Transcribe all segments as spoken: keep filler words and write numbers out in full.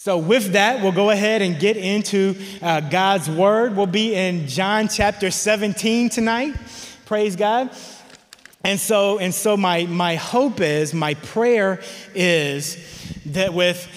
So with that, we'll go ahead and get into uh, God's word. We'll be in John chapter seventeen tonight. Praise God. And so and so my my hope is, my prayer is that with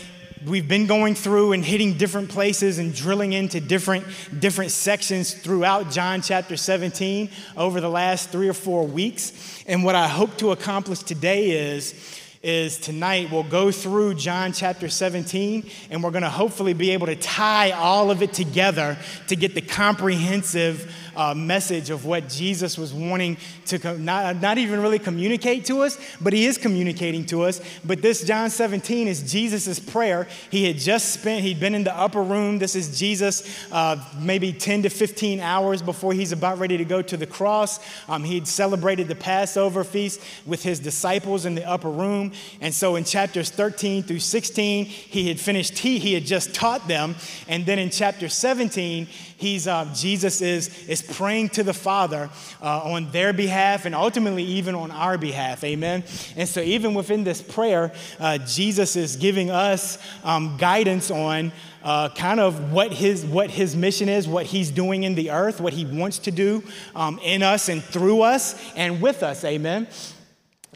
we've been going through and hitting different places and drilling into different different sections throughout John chapter seventeen over the last three or four weeks. And what I hope to accomplish today is is tonight we'll go through John chapter seventeen, and we're going to hopefully be able to tie all of it together to get the comprehensive uh, message of what Jesus was wanting to com- not, not even really communicate to us, but he is communicating to us. But this John seventeen is Jesus' prayer. He had just spent, he'd been in the upper room. This is Jesus uh, maybe ten to fifteen hours before he's about ready to go to the cross. Um, he'd celebrated the Passover feast with his disciples in the upper room. And so in chapters thirteen through sixteen, he had finished, he, he had just taught them. And then in chapter seventeen, he's uh, Jesus is, is praying to the Father uh, on their behalf and ultimately even on our behalf. Amen. And so even within this prayer, uh, Jesus is giving us um, guidance on Uh, kind of what his what his mission is, what he's doing in the earth, what he wants to do um, in us and through us and with us. Amen.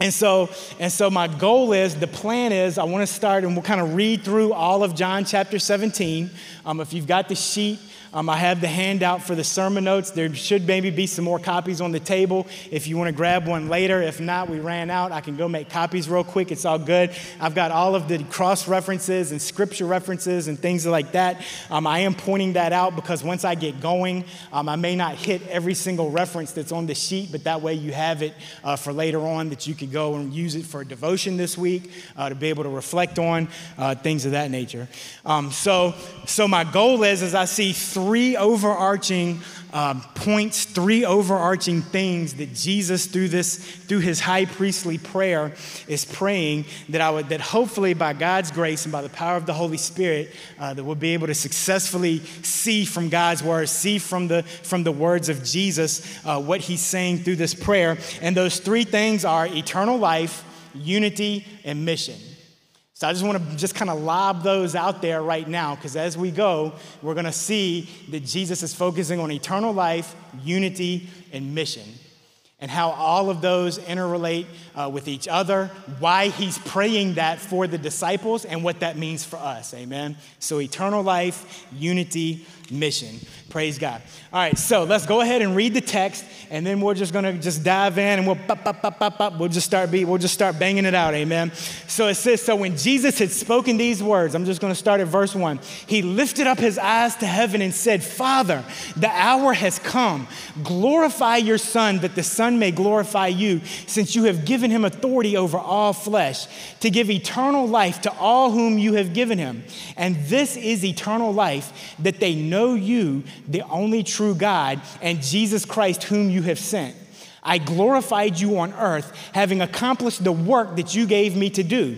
And so, and so my goal is, the plan is, I want to start, and we'll kind of read through all of John chapter seventeen. Um, if you've got the sheet, um, I have the handout for the sermon notes. There should maybe be some more copies on the table if you want to grab one later. If not, we ran out. I can go make copies real quick. It's all good. I've got all of the cross references and scripture references and things like that. Um, I am pointing that out because once I get going, um, I may not hit every single reference that's on the sheet, but that way you have it uh, for later on that you can go and use it for devotion this week uh, to be able to reflect on uh, things of that nature. Um, so, so my goal is, is I see three overarching um, points, three overarching things that Jesus through this, through his high priestly prayer is praying, that I would, that hopefully by God's grace and by the power of the Holy Spirit, uh, that we'll be able to successfully see from God's word, see from the, from the words of Jesus, uh, what he's saying through this prayer. And those three things are eternal. Eternal life, unity, and mission. So I just want to just kind of lob those out there right now, because as we go, we're going to see that Jesus is focusing on eternal life, unity, and mission, and how all of those interrelate uh, with each other, why he's praying that for the disciples, and what that means for us. Amen. So eternal life, unity, mission. Praise God. All right, so let's go ahead and read the text, and then we're just going to just dive in, and we'll pop, pop, pop, pop, pop. We'll just start be, we'll just start banging it out. Amen. So it says, so when Jesus had spoken these words, I'm just going to start at verse one. He lifted up his eyes to heaven and said, "Father, the hour has come. Glorify your Son, that the Son may glorify you, since you have given him authority over all flesh, to give eternal life to all whom you have given him. And this is eternal life, that they know you, the only true God, and Jesus Christ, whom you have sent. I glorified you on earth, having accomplished the work that you gave me to do.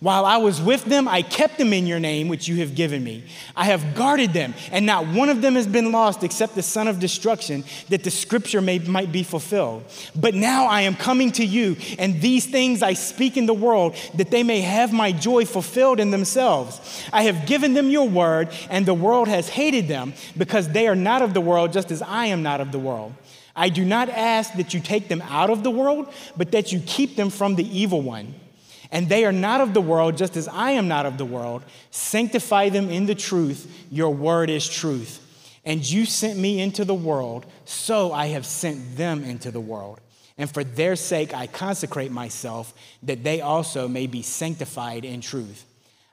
While I was with them, I kept them in your name, which you have given me. I have guarded them, and not one of them has been lost except the son of destruction, that the scripture may, might be fulfilled. But now I am coming to you, and these things I speak in the world, that they may have my joy fulfilled in themselves. I have given them your word, and the world has hated them, because they are not of the world, just as I am not of the world. I do not ask that you take them out of the world, but that you keep them from the evil one. And they are not of the world, just as I am not of the world. Sanctify them in the truth. Your word is truth. And you sent me into the world, so I have sent them into the world. And for their sake I consecrate myself, that they also may be sanctified in truth.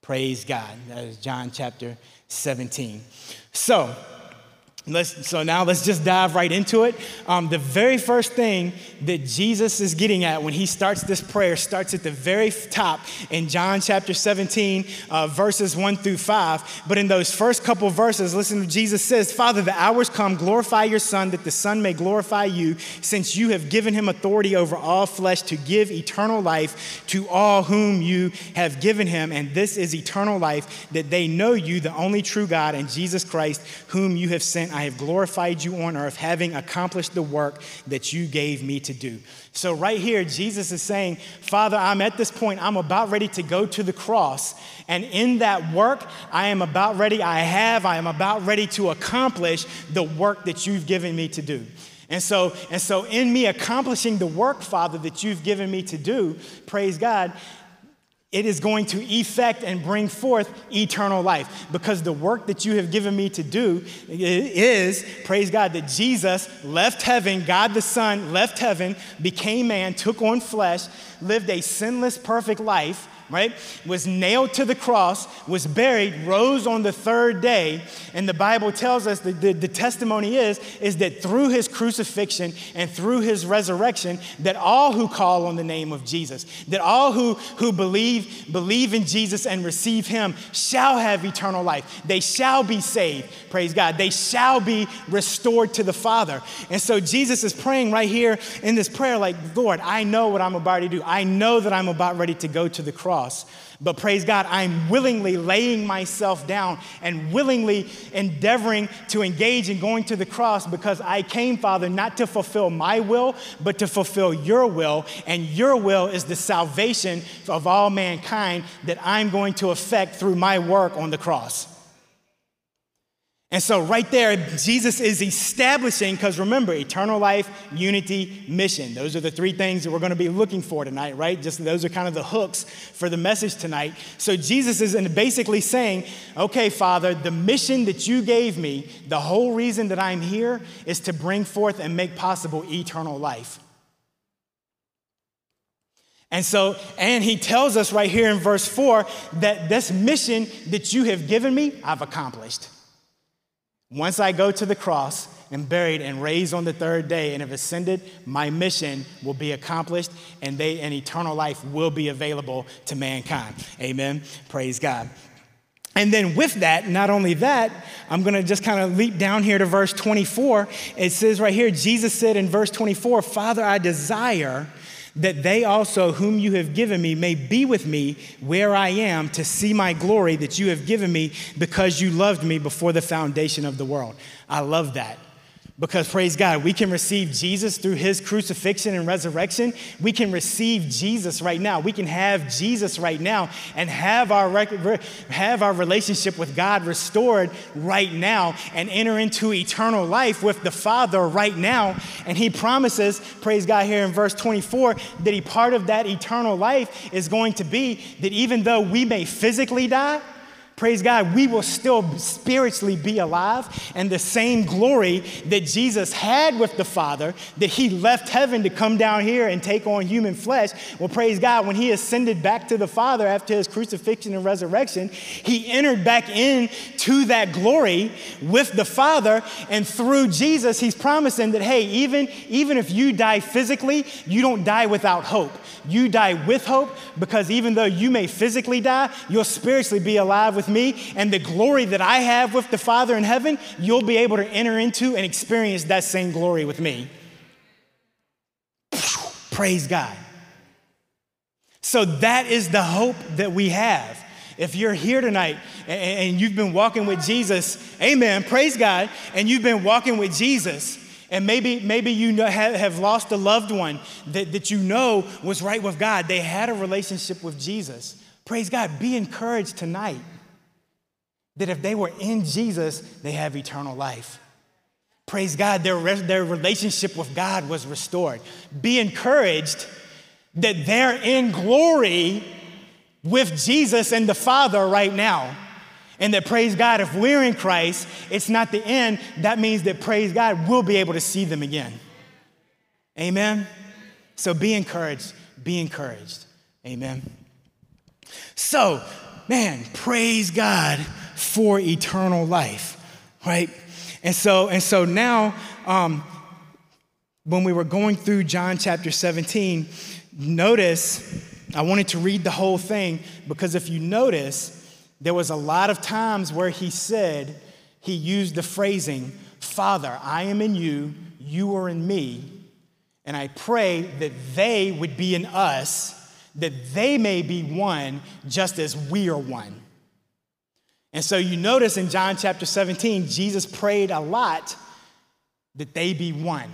Praise God. That is John chapter seventeen. So let's so now let's just dive right into it. Um, the very first thing that Jesus is getting at when he starts this prayer starts at the very top in John chapter seventeen, uh, verses one through five. But in those first couple verses, listen to Jesus says, Father, the hour's come, glorify your Son, that the Son may glorify you, since you have given him authority over all flesh to give eternal life to all whom you have given him. And this is eternal life, that they know you, the only true God, and Jesus Christ, whom you have sent. I have glorified you on earth, having accomplished the work that you gave me to do. So right here, Jesus is saying, Father, I'm at this point, I'm about ready to go to the cross. And in that work, I am about ready, I have, I am about ready to accomplish the work that you've given me to do. And so, and so in me accomplishing the work, Father, that you've given me to do, praise God, it is going to effect and bring forth eternal life, because the work that you have given me to do is, praise God, that Jesus left heaven, God the Son left heaven, became man, took on flesh, lived a sinless, perfect life, right? Was nailed to the cross, was buried, rose on the third day. And the Bible tells us that the, the testimony is, is that through his crucifixion and through his resurrection, that all who call on the name of Jesus, that all who, who believe, believe in Jesus and receive him shall have eternal life. They shall be saved, praise God. They shall be restored to the Father. And so Jesus is praying right here in this prayer, like, Lord, I know what I'm about to do. I know that I'm about ready to go to the cross. But praise God, I'm willingly laying myself down and willingly endeavoring to engage in going to the cross, because I came, Father, not to fulfill my will, but to fulfill your will. And your will is the salvation of all mankind that I'm going to effect through my work on the cross. And so right there, Jesus is establishing, because remember, eternal life, unity, mission. Those are the three things that we're going to be looking for tonight, right? Just those are kind of the hooks for the message tonight. So Jesus is basically saying, okay, Father, the mission that you gave me, the whole reason that I'm here is to bring forth and make possible eternal life. And so, and he tells us right here in verse four that this mission that you have given me, I've accomplished. Once I go to the cross and buried and raised on the third day and have ascended, my mission will be accomplished, and they and eternal life will be available to mankind. Amen. Praise God. And then with that, not only that, I'm going to just kind of leap down here to verse twenty-four. It says right here, Jesus said in verse twenty-four, Father, I desire that they also whom you have given me may be with me where I am, to see my glory that you have given me, because you loved me before the foundation of the world. I love that. Because, praise God, we can receive Jesus through his crucifixion and resurrection. We can receive Jesus right now. We can have Jesus right now and have our rec- have our relationship with God restored right now and enter into eternal life with the Father right now. And he promises, praise God, here in verse twenty-four, that a part of that eternal life is going to be that even though we may physically die, Praise God, we will still spiritually be alive, and the same glory that Jesus had with the Father, that he left heaven to come down here and take on human flesh. Well, praise God, when he ascended back to the Father after his crucifixion and resurrection, he entered back into that glory with the Father, and through Jesus, he's promising that, hey, even, even if you die physically, you don't die without hope. You die with hope, because even though you may physically die, you'll spiritually be alive with me, and the glory that I have with the Father in heaven, you'll be able to enter into and experience that same glory with me. Praise God. So that is the hope that we have. If you're here tonight and you've been walking with Jesus, amen, praise God, and you've been walking with Jesus, and maybe maybe you know, have lost a loved one that, that you know was right with God. They had a relationship with Jesus. Praise God, be encouraged tonight that if they were in Jesus, they have eternal life. Praise God, their, re- their relationship with God was restored. Be encouraged that they're in glory with Jesus and the Father right now. And that, praise God, if we're in Christ, it's not the end. That means that, praise God, we'll be able to see them again. Amen? So be encouraged. Be encouraged. Amen? So, man, praise God for eternal life, right? And so, and so now, um, when we were going through John chapter seventeen, notice, I wanted to read the whole thing, because if you notice, there was a lot of times where he said, he used the phrasing, Father, I am in you, you are in me, and I pray that they would be in us, that they may be one just as we are one. And so you notice in John chapter seventeen, Jesus prayed a lot that they be one,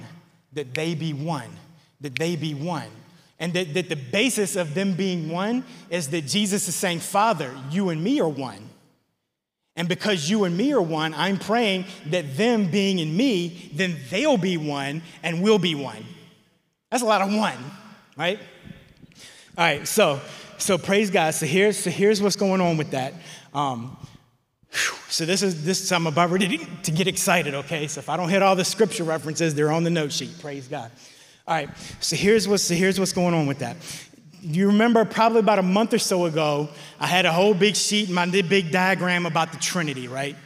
that they be one, that they be one. And that, that the basis of them being one is that Jesus is saying, Father, you and me are one. And because you and me are one, I'm praying that them being in me, then they'll be one and we'll be one. That's a lot of one, right? All right, so so praise God. So here's so here's what's going on with that. Um, so this is this. I'm about ready to get excited. Okay, so if I don't hit all the scripture references, they're on the note sheet. Praise God. All right. So here's what's so here's what's going on with that. You remember probably about a month or so ago, I had a whole big sheet, my big diagram about the Trinity, right?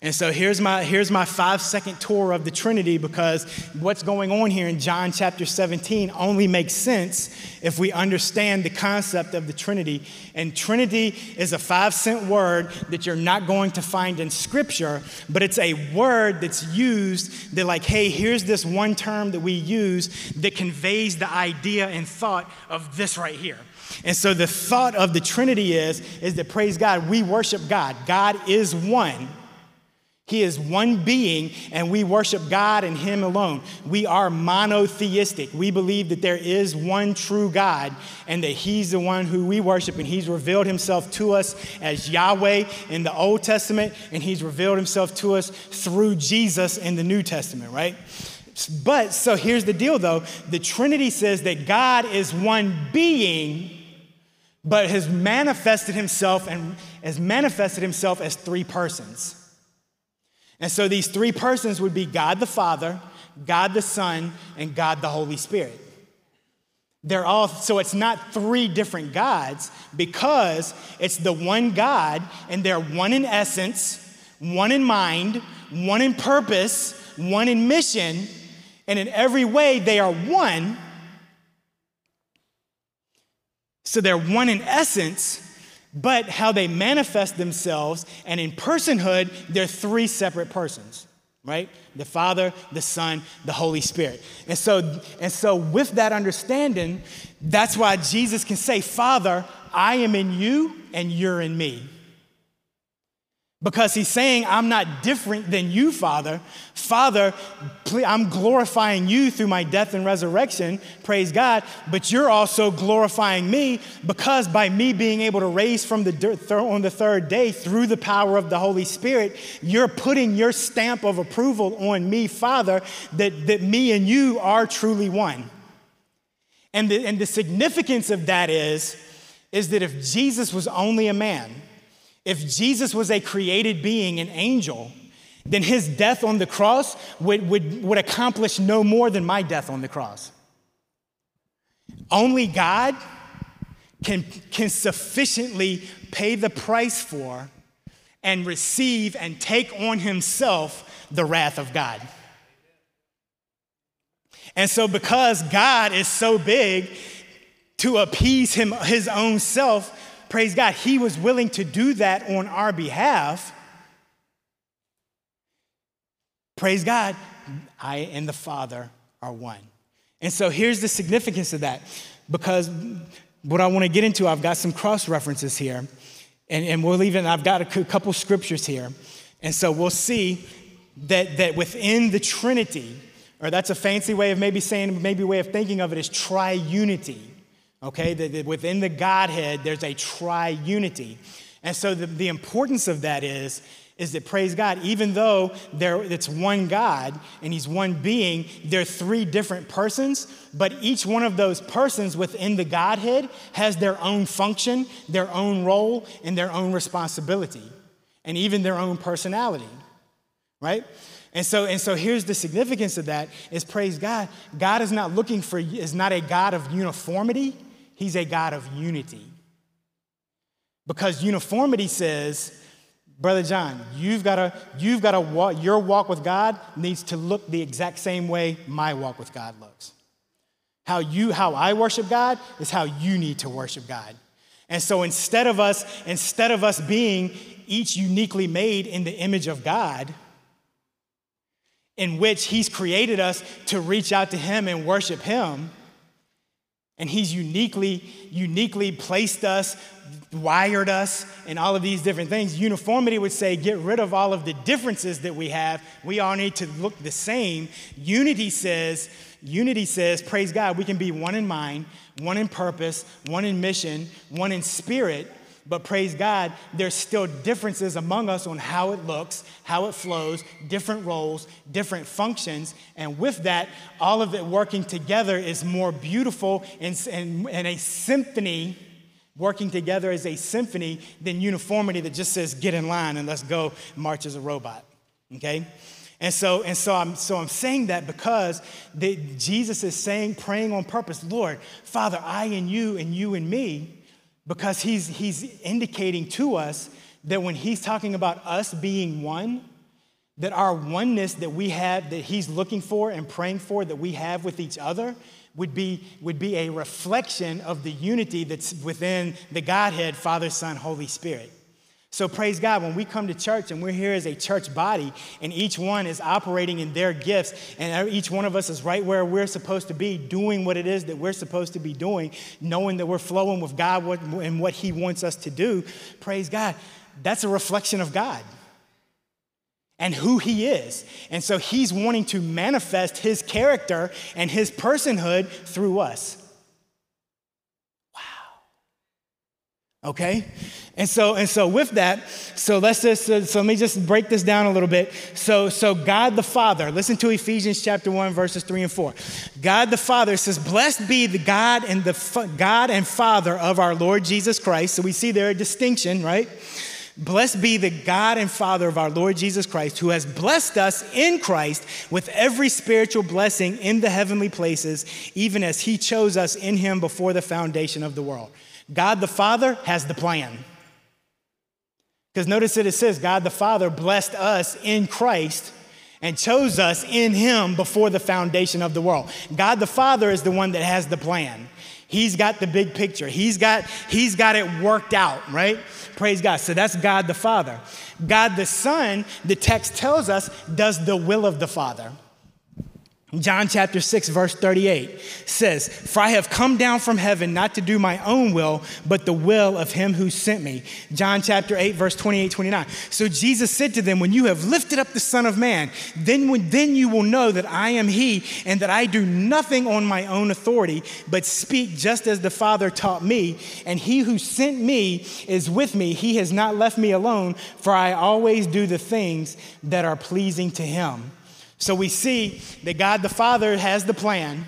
And so here's my here's my five-second tour of the Trinity, because what's going on here in John chapter seventeen only makes sense if we understand the concept of the Trinity. And Trinity is a five-cent word that you're not going to find in Scripture, but it's a word that's used that, like, hey, here's this one term that we use that conveys the idea and thought of this right here. And so the thought of the Trinity is, is that, praise God, we worship God. God is one. He is one being, and we worship God and him alone. We are monotheistic. We believe that there is one true God, and that he's the one who we worship, and he's revealed himself to us as Yahweh in the Old Testament, and he's revealed himself to us through Jesus in the New Testament, right? But, so here's the deal, though. The Trinity says that God is one being, but has manifested himself and has manifested himself as three persons. And so these three persons would be God the Father, God the Son, and God the Holy Spirit. They're all, so it's not three different gods, because it's the one God, and they're one in essence, one in mind, one in purpose, one in mission, and in every way they are one. So they're one in essence, but how they manifest themselves, and in personhood, they're three separate persons, right? The Father, the Son, the Holy Spirit. And so, and so with that understanding, that's why Jesus can say, Father, I am in you and you're in me. Because he's saying, I'm not different than you, Father. Father, I'm glorifying you through my death and resurrection, praise God, but you're also glorifying me, because by me being able to raise from the dirt on the third day through the power of the Holy Spirit, you're putting your stamp of approval on me, Father, that, that me and you are truly one. And the, and the significance of that is, is that if Jesus was only a man, If Jesus was a created being, an angel, then his death on the cross would, would, would accomplish no more than my death on the cross. Only God can, can sufficiently pay the price for and receive and take on himself the wrath of God. And so because God is so big, to appease him, his own self, praise God, he was willing to do that on our behalf. Praise God, I and the Father are one. And so here's the significance of that, because what I want to get into, I've got some cross references here, and, and we'll even, I've got a couple scriptures here. And so we'll see that, that within the Trinity, or that's a fancy way of maybe saying, maybe way of thinking of it is triunity, okay? That, that within the Godhead, there's a triunity. And so the, the importance of that is, is that, praise God, even though there it's one God and he's one being, they're three different persons, but each one of those persons within the Godhead has their own function, their own role, and their own responsibility, and even their own personality, right? And so, and so here's the significance of that is, praise God, God is not looking for, is not a God of uniformity, he's a God of unity. Because uniformity says, Brother John, you've got to, you've got to walk, your walk with God needs to look the exact same way my walk with God looks. How you, how I worship God is how you need to worship God. And so instead of us, instead of us being each uniquely made in the image of God, in which he's created us to reach out to him and worship him, and he's uniquely, uniquely placed us, wired us, and all of these different things. Uniformity would say get rid of all of the differences that we have. We all need to look the same. Unity says, unity says, praise God, we can be one in mind, one in purpose, one in mission, one in spirit, but praise God, there's still differences among us on how it looks, how it flows, different roles, different functions. And with that, all of it working together is more beautiful, and, and, and a symphony, working together as a symphony, than uniformity that just says, get in line and let's go march as a robot, okay? And so, and so I'm, so I'm saying that because the, Jesus is saying, praying on purpose, Lord, Father, I and you and you and me, because he's, he's indicating to us that when he's talking about us being one, that our oneness that we have, that he's looking for and praying for, that we have with each other, would be, would be a reflection of the unity that's within the Godhead, Father, Son, Holy Spirit. So praise God, when we come to church and we're here as a church body and each one is operating in their gifts and each one of us is right where we're supposed to be, doing what it is that we're supposed to be doing, knowing that we're flowing with God and what he wants us to do, praise God, that's a reflection of God and who he is. And so he's wanting to manifest his character and his personhood through us. Okay? And so, and so with that, so let's just, so, so let me just break this down a little bit. So, so God the Father, listen to Ephesians chapter one, verses three and four. God the Father says, blessed be the God and the God and Father of our Lord Jesus Christ. So we see there a distinction, right? Blessed be the God and Father of our Lord Jesus Christ, who has blessed us in Christ with every spiritual blessing in the heavenly places, even as he chose us in him before the foundation of the world. God the Father has the plan. Because notice that it says, God the Father blessed us in Christ and chose us in him before the foundation of the world. God the Father is the one that has the plan. He's got the big picture. He's got, he's got it worked out, right? Praise God. So that's God the Father. God the Son, the text tells us, does the will of the Father. John chapter six, verse thirty-eight says, for I have come down from heaven not to do my own will, but the will of him who sent me. John chapter eight, verse twenty-eight, twenty-nine. So Jesus said to them, when you have lifted up the Son of Man, then, when, then you will know that I am he and that I do nothing on my own authority, but speak just as the Father taught me. And he who sent me is with me. He has not left me alone, for I always do the things that are pleasing to him. So we see that God the Father has the plan.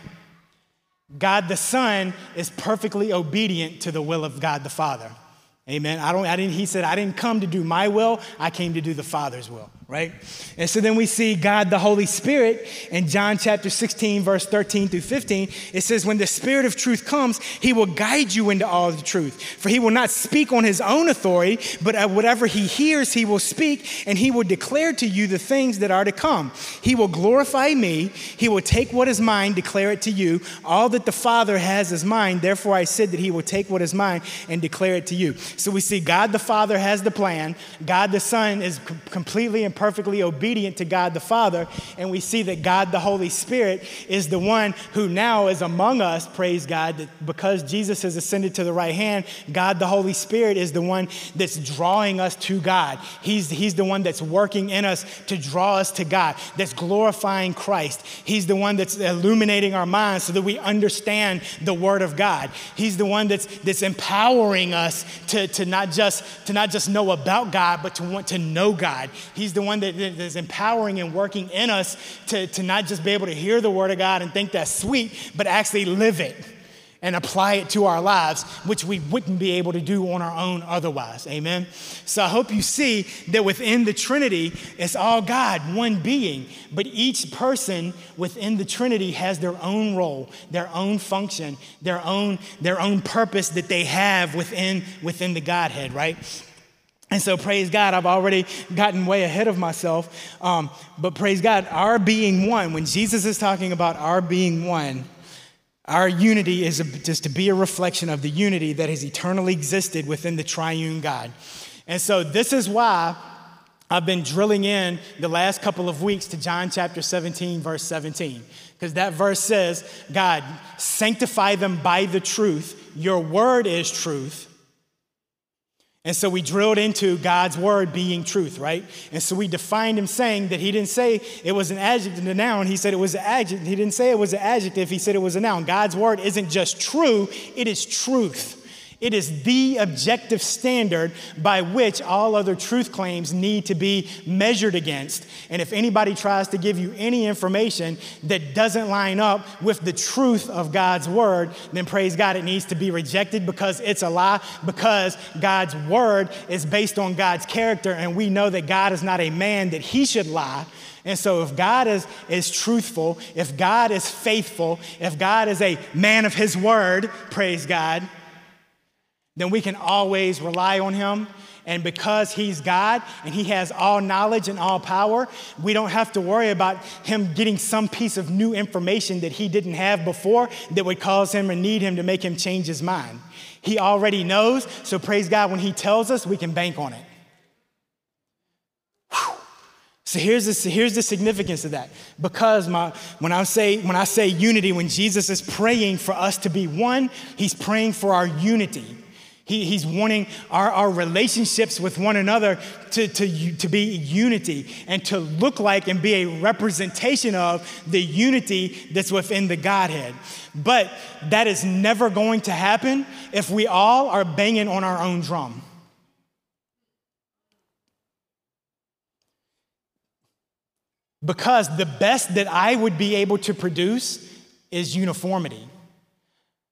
God the Son is perfectly obedient to the will of God the Father. Amen. I don't, I didn't, he said, I didn't come to do my will. I came to do the Father's will, right? And so then we see God, the Holy Spirit, in John chapter sixteen, verse thirteen through fifteen. It says, when the Spirit of truth comes, he will guide you into all the truth. For he will not speak on his own authority, but at whatever he hears, he will speak, and he will declare to you the things that are to come. He will glorify me. He will take what is mine, declare it to you. All that the Father has is mine. Therefore, I said that he will take what is mine and declare it to you. So we see God the Father has the plan. God the Son is com- completely and perfectly obedient to God the Father. And we see that God the Holy Spirit is the one who now is among us, praise God, that because Jesus has ascended to the right hand, God the Holy Spirit is the one that's drawing us to God. He's, he's the one that's working in us to draw us to God, that's glorifying Christ. He's the one that's illuminating our minds so that we understand the Word of God. He's the one that's, that's empowering us to, to not just to not just know about God, but to want to know God. He's the one that is empowering and working in us to, to not just be able to hear the Word of God and think that's sweet, but actually live it and apply it to our lives, which we wouldn't be able to do on our own otherwise. Amen. So I hope you see that within the Trinity, it's all God, one being, but each person within the Trinity has their own role, their own function, their own, their own purpose that they have within, within the Godhead, right? And so praise God, I've already gotten way ahead of myself, um, but praise God, our being one, when Jesus is talking about our being one, our unity is just to be a reflection of the unity that has eternally existed within the triune God. And so this is why I've been drilling in the last couple of weeks to John chapter seventeen, verse seventeen, because that verse says, God, sanctify them by the truth. Your word is truth. And so we drilled into God's word being truth, right? And so we defined him saying that he didn't say it was an adjective and a noun. He said it was an adjective. He didn't say it was an adjective. He said it was a noun. God's word isn't just true. It is truth. It is the objective standard by which all other truth claims need to be measured against. And if anybody tries to give you any information that doesn't line up with the truth of God's word, then praise God, it needs to be rejected because it's a lie, because God's word is based on God's character. And we know that God is not a man that he should lie. And so if God is, is truthful, if God is faithful, if God is a man of his word, praise God, then we can always rely on him. And because he's God and he has all knowledge and all power, we don't have to worry about him getting some piece of new information that he didn't have before that would cause him or need him to make him change his mind. He already knows, so praise God, when he tells us, we can bank on it. Whew. So here's the, here's the significance of that. Because my, when I say, when I say unity, when Jesus is praying for us to be one, he's praying for our unity. He, he's wanting our, our relationships with one another to, to, to be unity and to look like and be a representation of the unity that's within the Godhead. But that is never going to happen if we all are banging on our own drum. Because the best that I would be able to produce is uniformity.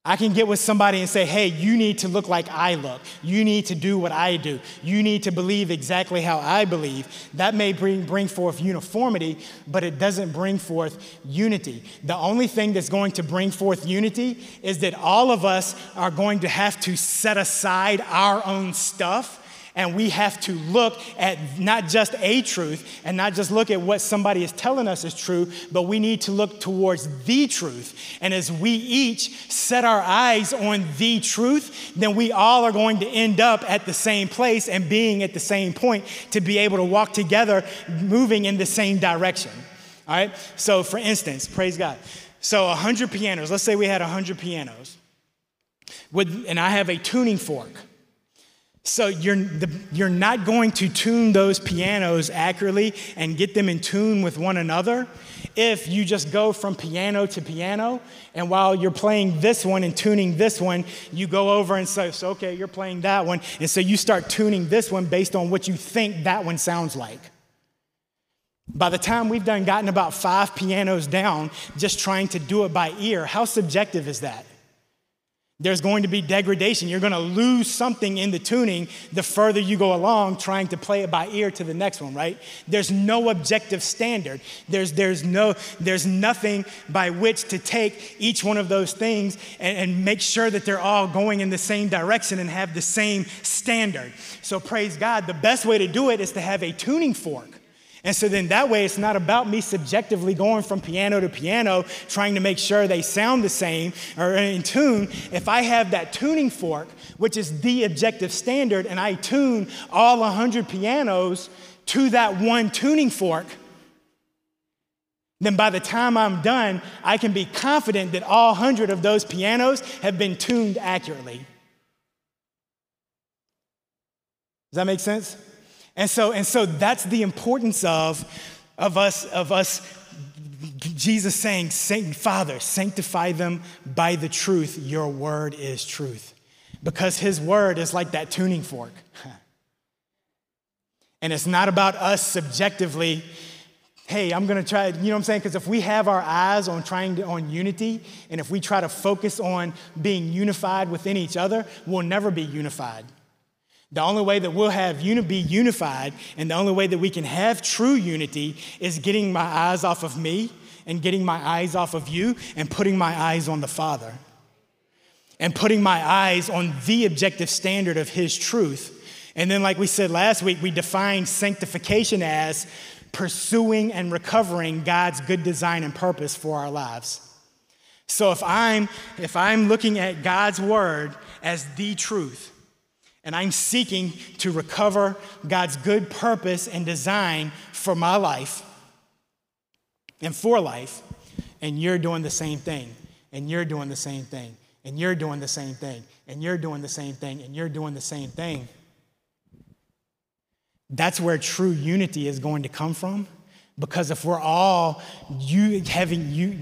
I can get with somebody and say, hey, you need to look like I look. You need to do what I do. You need to believe exactly how I believe. That may bring, bring forth uniformity, but it doesn't bring forth unity. The only thing that's going to bring forth unity is that all of us are going to have to set aside our own stuff. And we have to look at not just a truth and not just look at what somebody is telling us is true, but we need to look towards the truth. And as we each set our eyes on the truth, then we all are going to end up at the same place and being at the same point to be able to walk together, moving in the same direction. All right. So for instance, praise God. So one hundred pianos, let's say we had one hundred pianos with, and I have a tuning fork. So you're the, you're not going to tune those pianos accurately and get them in tune with one another if you just go from piano to piano. And while you're playing this one and tuning this one, you go over and say, so, okay, you're playing that one. And so you start tuning this one based on what you think that one sounds like. By the time we've done gotten about five pianos down, just trying to do it by ear, how subjective is that? There's going to be degradation. You're going to lose something in the tuning the further you go along trying to play it by ear to the next one, right? There's no objective standard. There's, there's, no, there's nothing by which to take each one of those things and, and make sure that they're all going in the same direction and have the same standard. So praise God, the best way to do it is to have a tuning fork. And so then that way, it's not about me subjectively going from piano to piano, trying to make sure they sound the same or in tune. If I have that tuning fork, which is the objective standard, and I tune all one hundred pianos to that one tuning fork, then by the time I'm done, I can be confident that all one hundred of those pianos have been tuned accurately. Does that make sense? And so, and so that's the importance of, of us, of us, Jesus saying, Father, sanctify them by the truth. Your word is truth. Because his word is like that tuning fork. And it's not about us subjectively, hey, I'm going to try, you know what I'm saying? Because if we have our eyes on trying to, on unity, and if we try to focus on being unified within each other, we'll never be unified. The only way that we'll have uni- be unified and the only way that we can have true unity is getting my eyes off of me and getting my eyes off of you and putting my eyes on the Father and putting my eyes on the objective standard of his truth. And then, like we said last week, we define sanctification as pursuing and recovering God's good design and purpose for our lives. So if I'm, if I'm looking at God's word as the truth, and I'm seeking to recover God's good purpose and design for my life and for life, and you're doing the same thing, and you're doing the same thing, and you're doing the same thing, and you're doing the same thing, and you're doing the same thing. That's where true unity is going to come from, because if we're all you having you.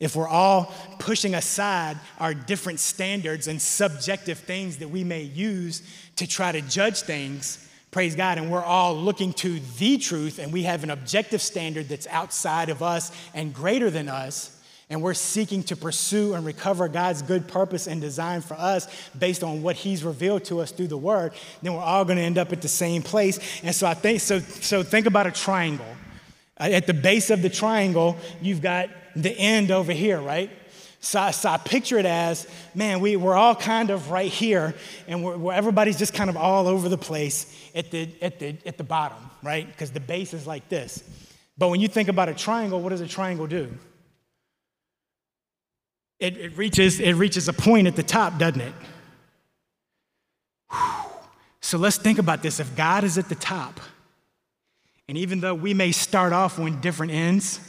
If we're all pushing aside our different standards and subjective things that we may use to try to judge things, praise God, and we're all looking to the truth and we have an objective standard that's outside of us and greater than us, and we're seeking to pursue and recover God's good purpose and design for us based on what he's revealed to us through the word, then we're all going to end up at the same place. And so I think, so, so think about a triangle. At the base of the triangle, you've got the end over here, right? So I, so I picture it as, man, we, we're all kind of right here, and we're, we're, everybody's just kind of all over the place at the, at the, at the bottom, right? Because the base is like this. But when you think about a triangle, what does a triangle do? It, it, reaches, it reaches a point at the top, doesn't it? Whew. So let's think about this. If God is at the top, and even though we may start off on different ends,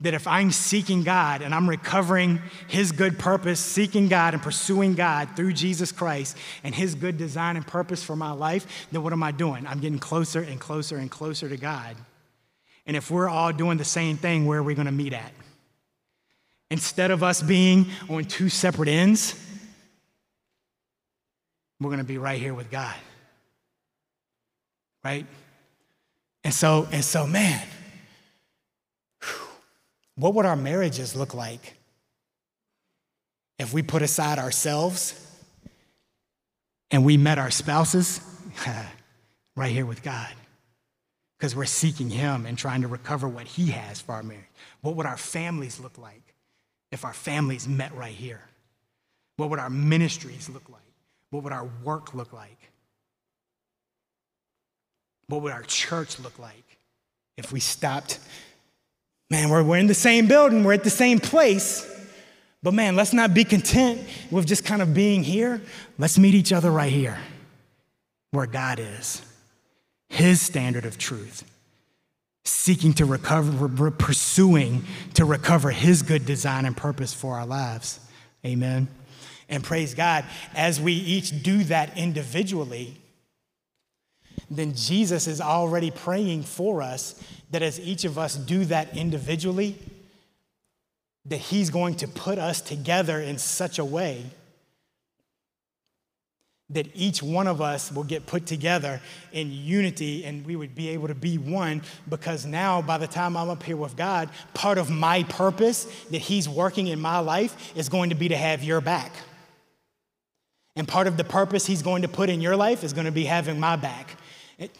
that if I'm seeking God and I'm recovering his good purpose, seeking God and pursuing God through Jesus Christ and his good design and purpose for my life, then what am I doing? I'm getting closer and closer and closer to God. And if we're all doing the same thing, where are we going to meet at? Instead of us being on two separate ends, we're going to be right here with God. Right? And so, and so, man, what would our marriages look like if we put aside ourselves and we met our spouses right here with God? Because we're seeking him and trying to recover what he has for our marriage. What would our families look like if our families met right here? What would our ministries look like? What would our work look like? What would our church look like if we stopped? Man, we're, we're in the same building, we're at the same place, but man, let's not be content with just kind of being here. Let's meet each other right here, where God is, his standard of truth, seeking to recover, pursuing to recover his good design and purpose for our lives. Amen. And praise God, as we each do that individually, then Jesus is already praying for us that as each of us do that individually, that he's going to put us together in such a way that each one of us will get put together in unity and we would be able to be one, because now by the time I'm up here with God, part of my purpose that he's working in my life is going to be to have your back. And part of the purpose he's going to put in your life is going to be having my back. It,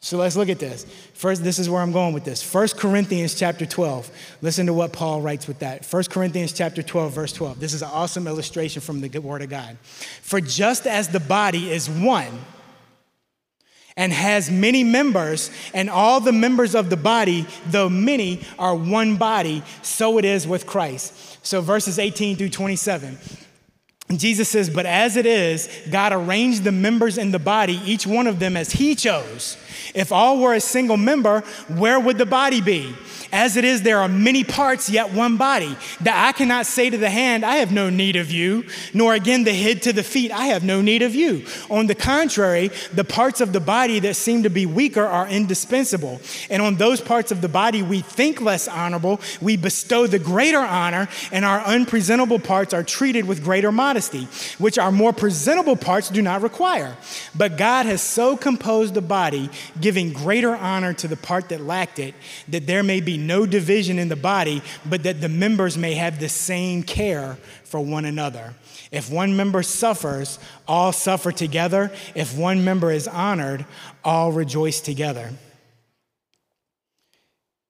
so let's look at this. First, this is where I'm going with this. First Corinthians chapter twelve. Listen to what Paul writes with that. First Corinthians chapter twelve, verse twelve. This is an awesome illustration from the Word of God. For just as the body is one and has many members, and all the members of the body, though many, are one body, so it is with Christ. So verses eighteen through twenty-seven. Jesus says, but as it is, God arranged the members in the body, each one of them as he chose. If all were a single member, where would the body be? As it is, there are many parts, yet one body. That I cannot say to the hand, I have no need of you, nor again the head to the feet, I have no need of you. On the contrary, the parts of the body that seem to be weaker are indispensable. And on those parts of the body we think less honorable, we bestow the greater honor, and our unpresentable parts are treated with greater modesty, which our more presentable parts do not require. But God has so composed the body, giving greater honor to the part that lacked it, that there may be no division in the body, but that the members may have the same care for one another. If one member suffers, all suffer together. If one member is honored, all rejoice together.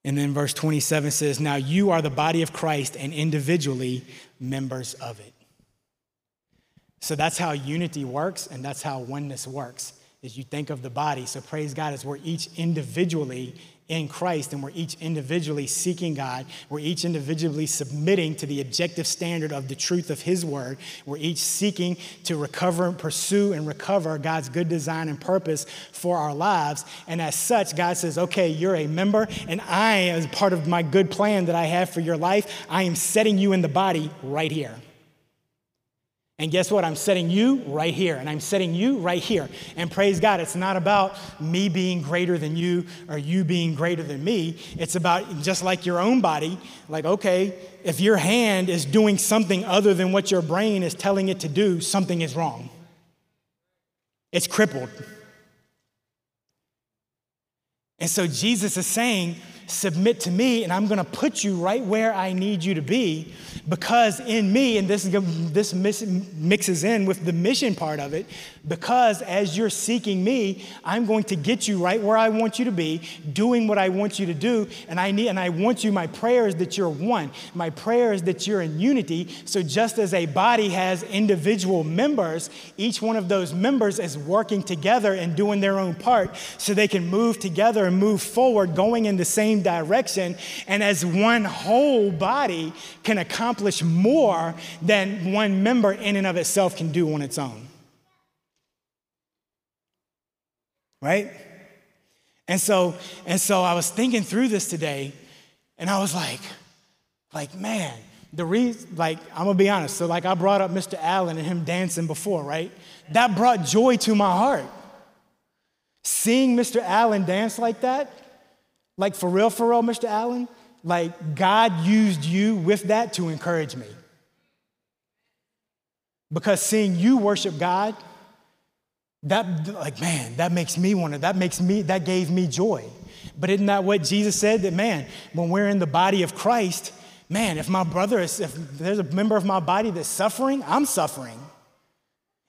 And then verse twenty-seven says, now you are the body of Christ and individually members of it. So that's how unity works, and that's how oneness works, is you think of the body. So praise God, as we're each individually in Christ, and we're each individually seeking God. We're each individually submitting to the objective standard of the truth of his word. We're each seeking to recover and pursue and recover God's good design and purpose for our lives. And as such, God says, okay, you're a member, and I, as part of my good plan that I have for your life, I am setting you in the body right here. And guess what? I'm setting you right here, and I'm setting you right here. And praise God, it's not about me being greater than you or you being greater than me. It's about just like your own body, like, okay, if your hand is doing something other than what your brain is telling it to do, something is wrong. It's crippled. And so Jesus is saying, submit to me, and I'm going to put you right where I need you to be, because in me, and this, this mixes in with the mission part of it, because as you're seeking me, I'm going to get you right where I want you to be, doing what I want you to do, and I need, and I want you, my prayer is that you're one. My prayer is that you're in unity, so just as a body has individual members, each one of those members is working together and doing their own part so they can move together and move forward, going in the same direction, and as one whole body can accomplish more than one member in and of itself can do on its own. Right? And so, and so I was thinking through this today, and I was like, like, man, the reason, like, I'm gonna be honest. So like I brought up Mister Allen and him dancing before, right? That brought joy to my heart. Seeing Mister Allen dance like that, like, for real, for real, Mister Allen, like, God used you with that to encourage me. Because seeing you worship God, that, like, man, that makes me want to, that makes me, that gave me joy. But isn't that what Jesus said? That, man, when we're in the body of Christ, man, if my brother is, if there's a member of my body that's suffering, I'm suffering.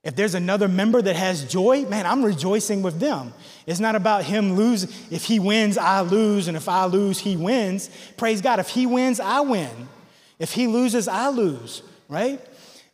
If there's another member that has joy, man, I'm rejoicing with them. It's not about him losing. If he wins, I lose. And if I lose, he wins. Praise God. If he wins, I win. If he loses, I lose. Right?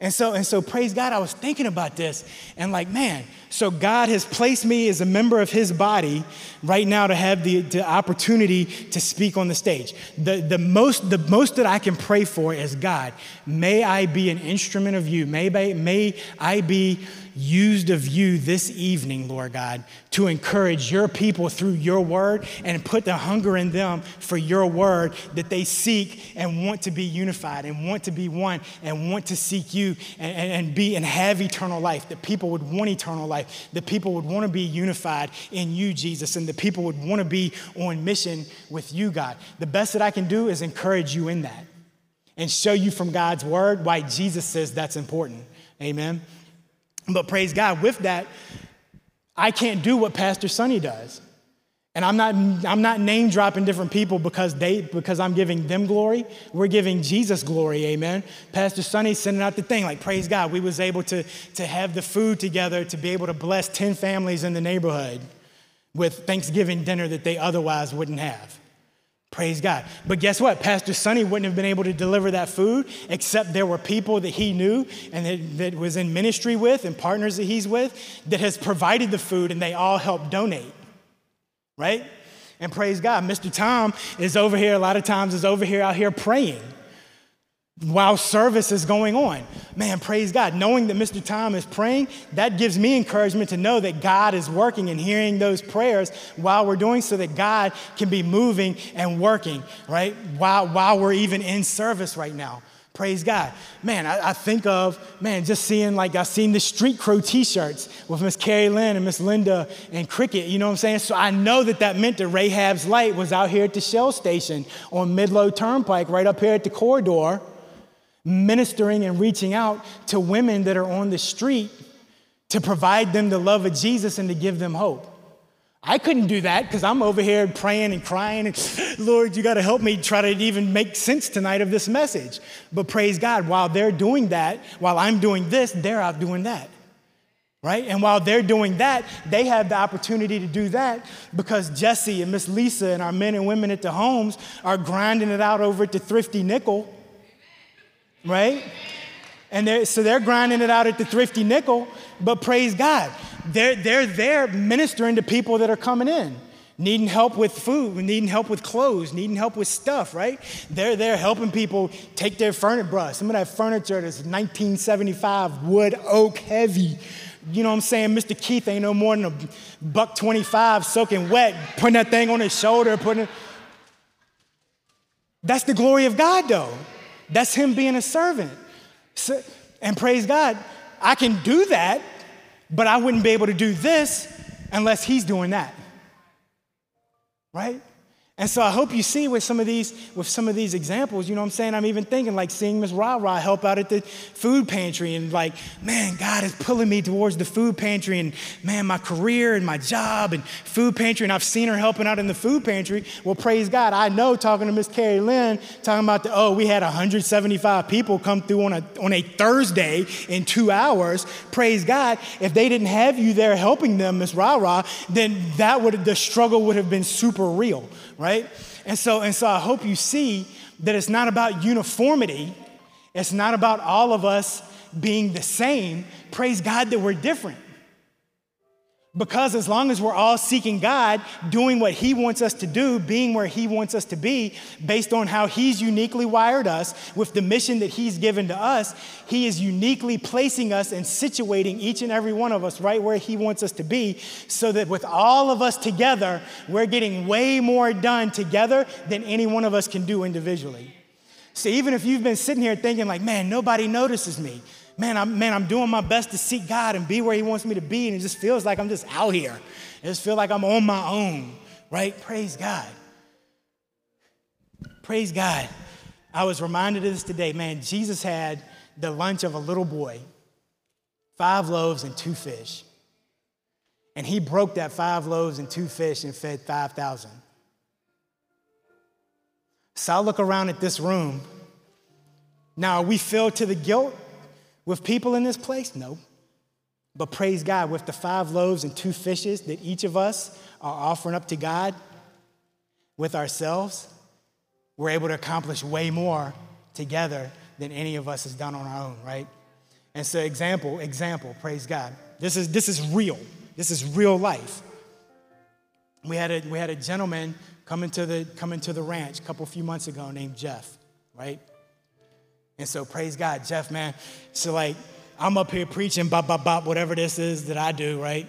And so, and so praise God, I was thinking about this. And like, man, so God has placed me as a member of his body right now to have the, the opportunity to speak on the stage. The, the, most, the most that I can pray for is, God, may I be an instrument of you. May, may I be used of you this evening, Lord God, to encourage your people through your word and put the hunger in them for your word, that they seek and want to be unified and want to be one and want to seek you and, and, and be and have eternal life, that people would want eternal life. That people would want to be unified in you, Jesus, and that people would want to be on mission with you, God. The best that I can do is encourage you in that and show you from God's word why Jesus says that's important. Amen. But praise God, with that, I can't do what Pastor Sonny does. And I'm not, I'm not name dropping different people because they, because I'm giving them glory. We're giving Jesus glory, amen. Pastor Sonny's sending out the thing, like, praise God, we was able to, to have the food together to be able to bless ten families in the neighborhood with Thanksgiving dinner that they otherwise wouldn't have. Praise God. But guess what? Pastor Sonny wouldn't have been able to deliver that food except there were people that he knew and that, that was in ministry with and partners that he's with that has provided the food, and they all helped donate, right? And praise God, Mister Tom is over here, a lot of times is over here out here praying while service is going on. Man, praise God. Knowing that Mister Tom is praying, that gives me encouragement to know that God is working and hearing those prayers while we're doing, so that God can be moving and working, right? While, while we're even in service right now. Praise God. Man, I, I think of, man, just seeing, like, I've seen the Street Crew t-shirts with Miss Carrie Lynn and Miss Linda and Cricket, you know what I'm saying? So I know that that meant that Rahab's Light was out here at the Shell Station on Midlow Turnpike, right up here at the corridor, ministering and reaching out to women that are on the street to provide them the love of Jesus and to give them hope. I couldn't do that because I'm over here praying and crying and, Lord, you got to help me try to even make sense tonight of this message. But praise God, while they're doing that, while I'm doing this, they're out doing that, right? And while they're doing that, they have the opportunity to do that because Jesse and Miss Lisa and our men and women at the homes are grinding it out over at the Thrifty Nickel, right? And they're, so they're grinding it out at the Thrifty Nickel, but praise God, they're, they're there ministering to people that are coming in, needing help with food, needing help with clothes, needing help with stuff, right? They're there helping people take their furniture, bruh. Some of that furniture that's nineteen seventy-five wood, oak, heavy. You know what I'm saying? Mister Keith ain't no more than a buck twenty-five soaking wet, putting that thing on his shoulder, putting it. That's the glory of God, though. That's him being a servant. So, and praise God, I can do that, but I wouldn't be able to do this unless he's doing that, right? And so I hope you see with some of these, with some of these examples, you know what I'm saying? I'm even thinking, like, seeing Miss Ra Ra help out at the food pantry and, like, man, God is pulling me towards the food pantry and, man, my career and my job and food pantry, and I've seen her helping out in the food pantry. Well, praise God, I know, talking to Miss Carrie Lynn, talking about the, oh, we had one hundred seventy-five people come through on a, on a Thursday in two hours. Praise God, if they didn't have you there helping them, Miss Ra Ra, then that would, the struggle would have been super real, right? Right? And so, and so I hope you see that it's not about uniformity. It's not about all of us being the same. Praise God that we're different. Because as long as we're all seeking God, doing what he wants us to do, being where he wants us to be, based on how he's uniquely wired us with the mission that he's given to us, he is uniquely placing us and situating each and every one of us right where he wants us to be, so that with all of us together, we're getting way more done together than any one of us can do individually. So even if you've been sitting here thinking, like, man, nobody notices me. Man, I'm, man, I'm doing my best to seek God and be where he wants me to be, and it just feels like I'm just out here. It just feels like I'm on my own, right? Praise God. Praise God. I was reminded of this today. Man, Jesus had the lunch of a little boy, five loaves and two fish. And he broke that five loaves and two fish and fed five thousand. So I look around at this room. Now, are we filled to the guilt with people in this place? No. But praise God, with the five loaves and two fishes that each of us are offering up to God with ourselves, we're able to accomplish way more together than any of us has done on our own, right? And so example, example, praise God. This is, this is real. This is real life. We had a, we had a gentleman come into the, come into the ranch a couple few months ago named Jeff, right? And so praise God, Jeff, man. So, like, I'm up here preaching, bop, bop, bop, whatever this is that I do, right?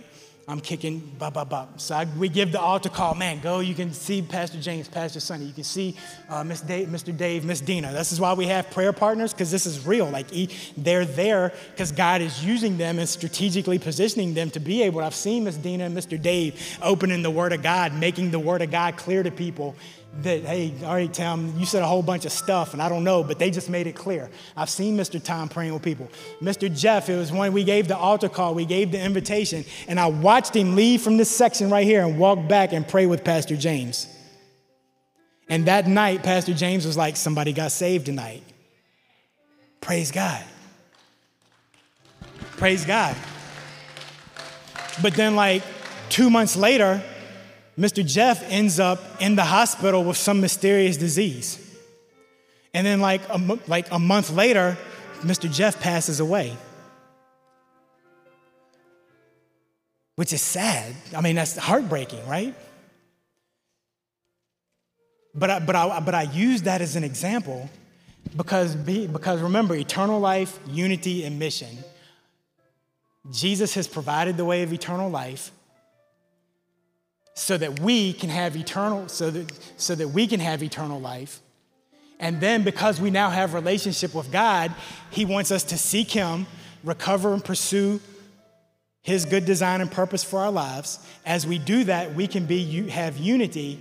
I'm kicking, bop, bop, bop. So I, we give the altar call, man, go. You can see Pastor James, Pastor Sonny. You can see uh, Miss Dave, Mister Dave, Miss Dina. This is why we have prayer partners, because this is real. Like, they're there because God is using them and strategically positioning them to be able. I've seen Miss Dina and Mister Dave opening the Word of God, making the Word of God clear to people that, hey, all right, Tom, you said a whole bunch of stuff, and I don't know, but they just made it clear. I've seen Mister Tom praying with people. Mister Jeff, it was when we gave the altar call, we gave the invitation, and I watched him leave from this section right here and walk back and pray with Pastor James. And that night, Pastor James was like, somebody got saved tonight. Praise God. Praise God. But then like two months later, Mister Jeff ends up in the hospital with some mysterious disease. And then like a, like a month later, Mister Jeff passes away. Which is sad. I mean, that's heartbreaking, right? But I, but I, but I use that as an example because, because remember, eternal life, unity, and mission. Jesus has provided the way of eternal life so that we can have eternal, so that, so that we can have eternal life. And then because we now have relationship with God, he wants us to seek him, recover and pursue his good design and purpose for our lives. As we do that, we can be, have unity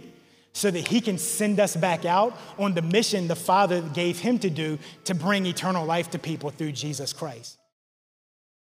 so that he can send us back out on the mission the Father gave him to do to bring eternal life to people through Jesus Christ.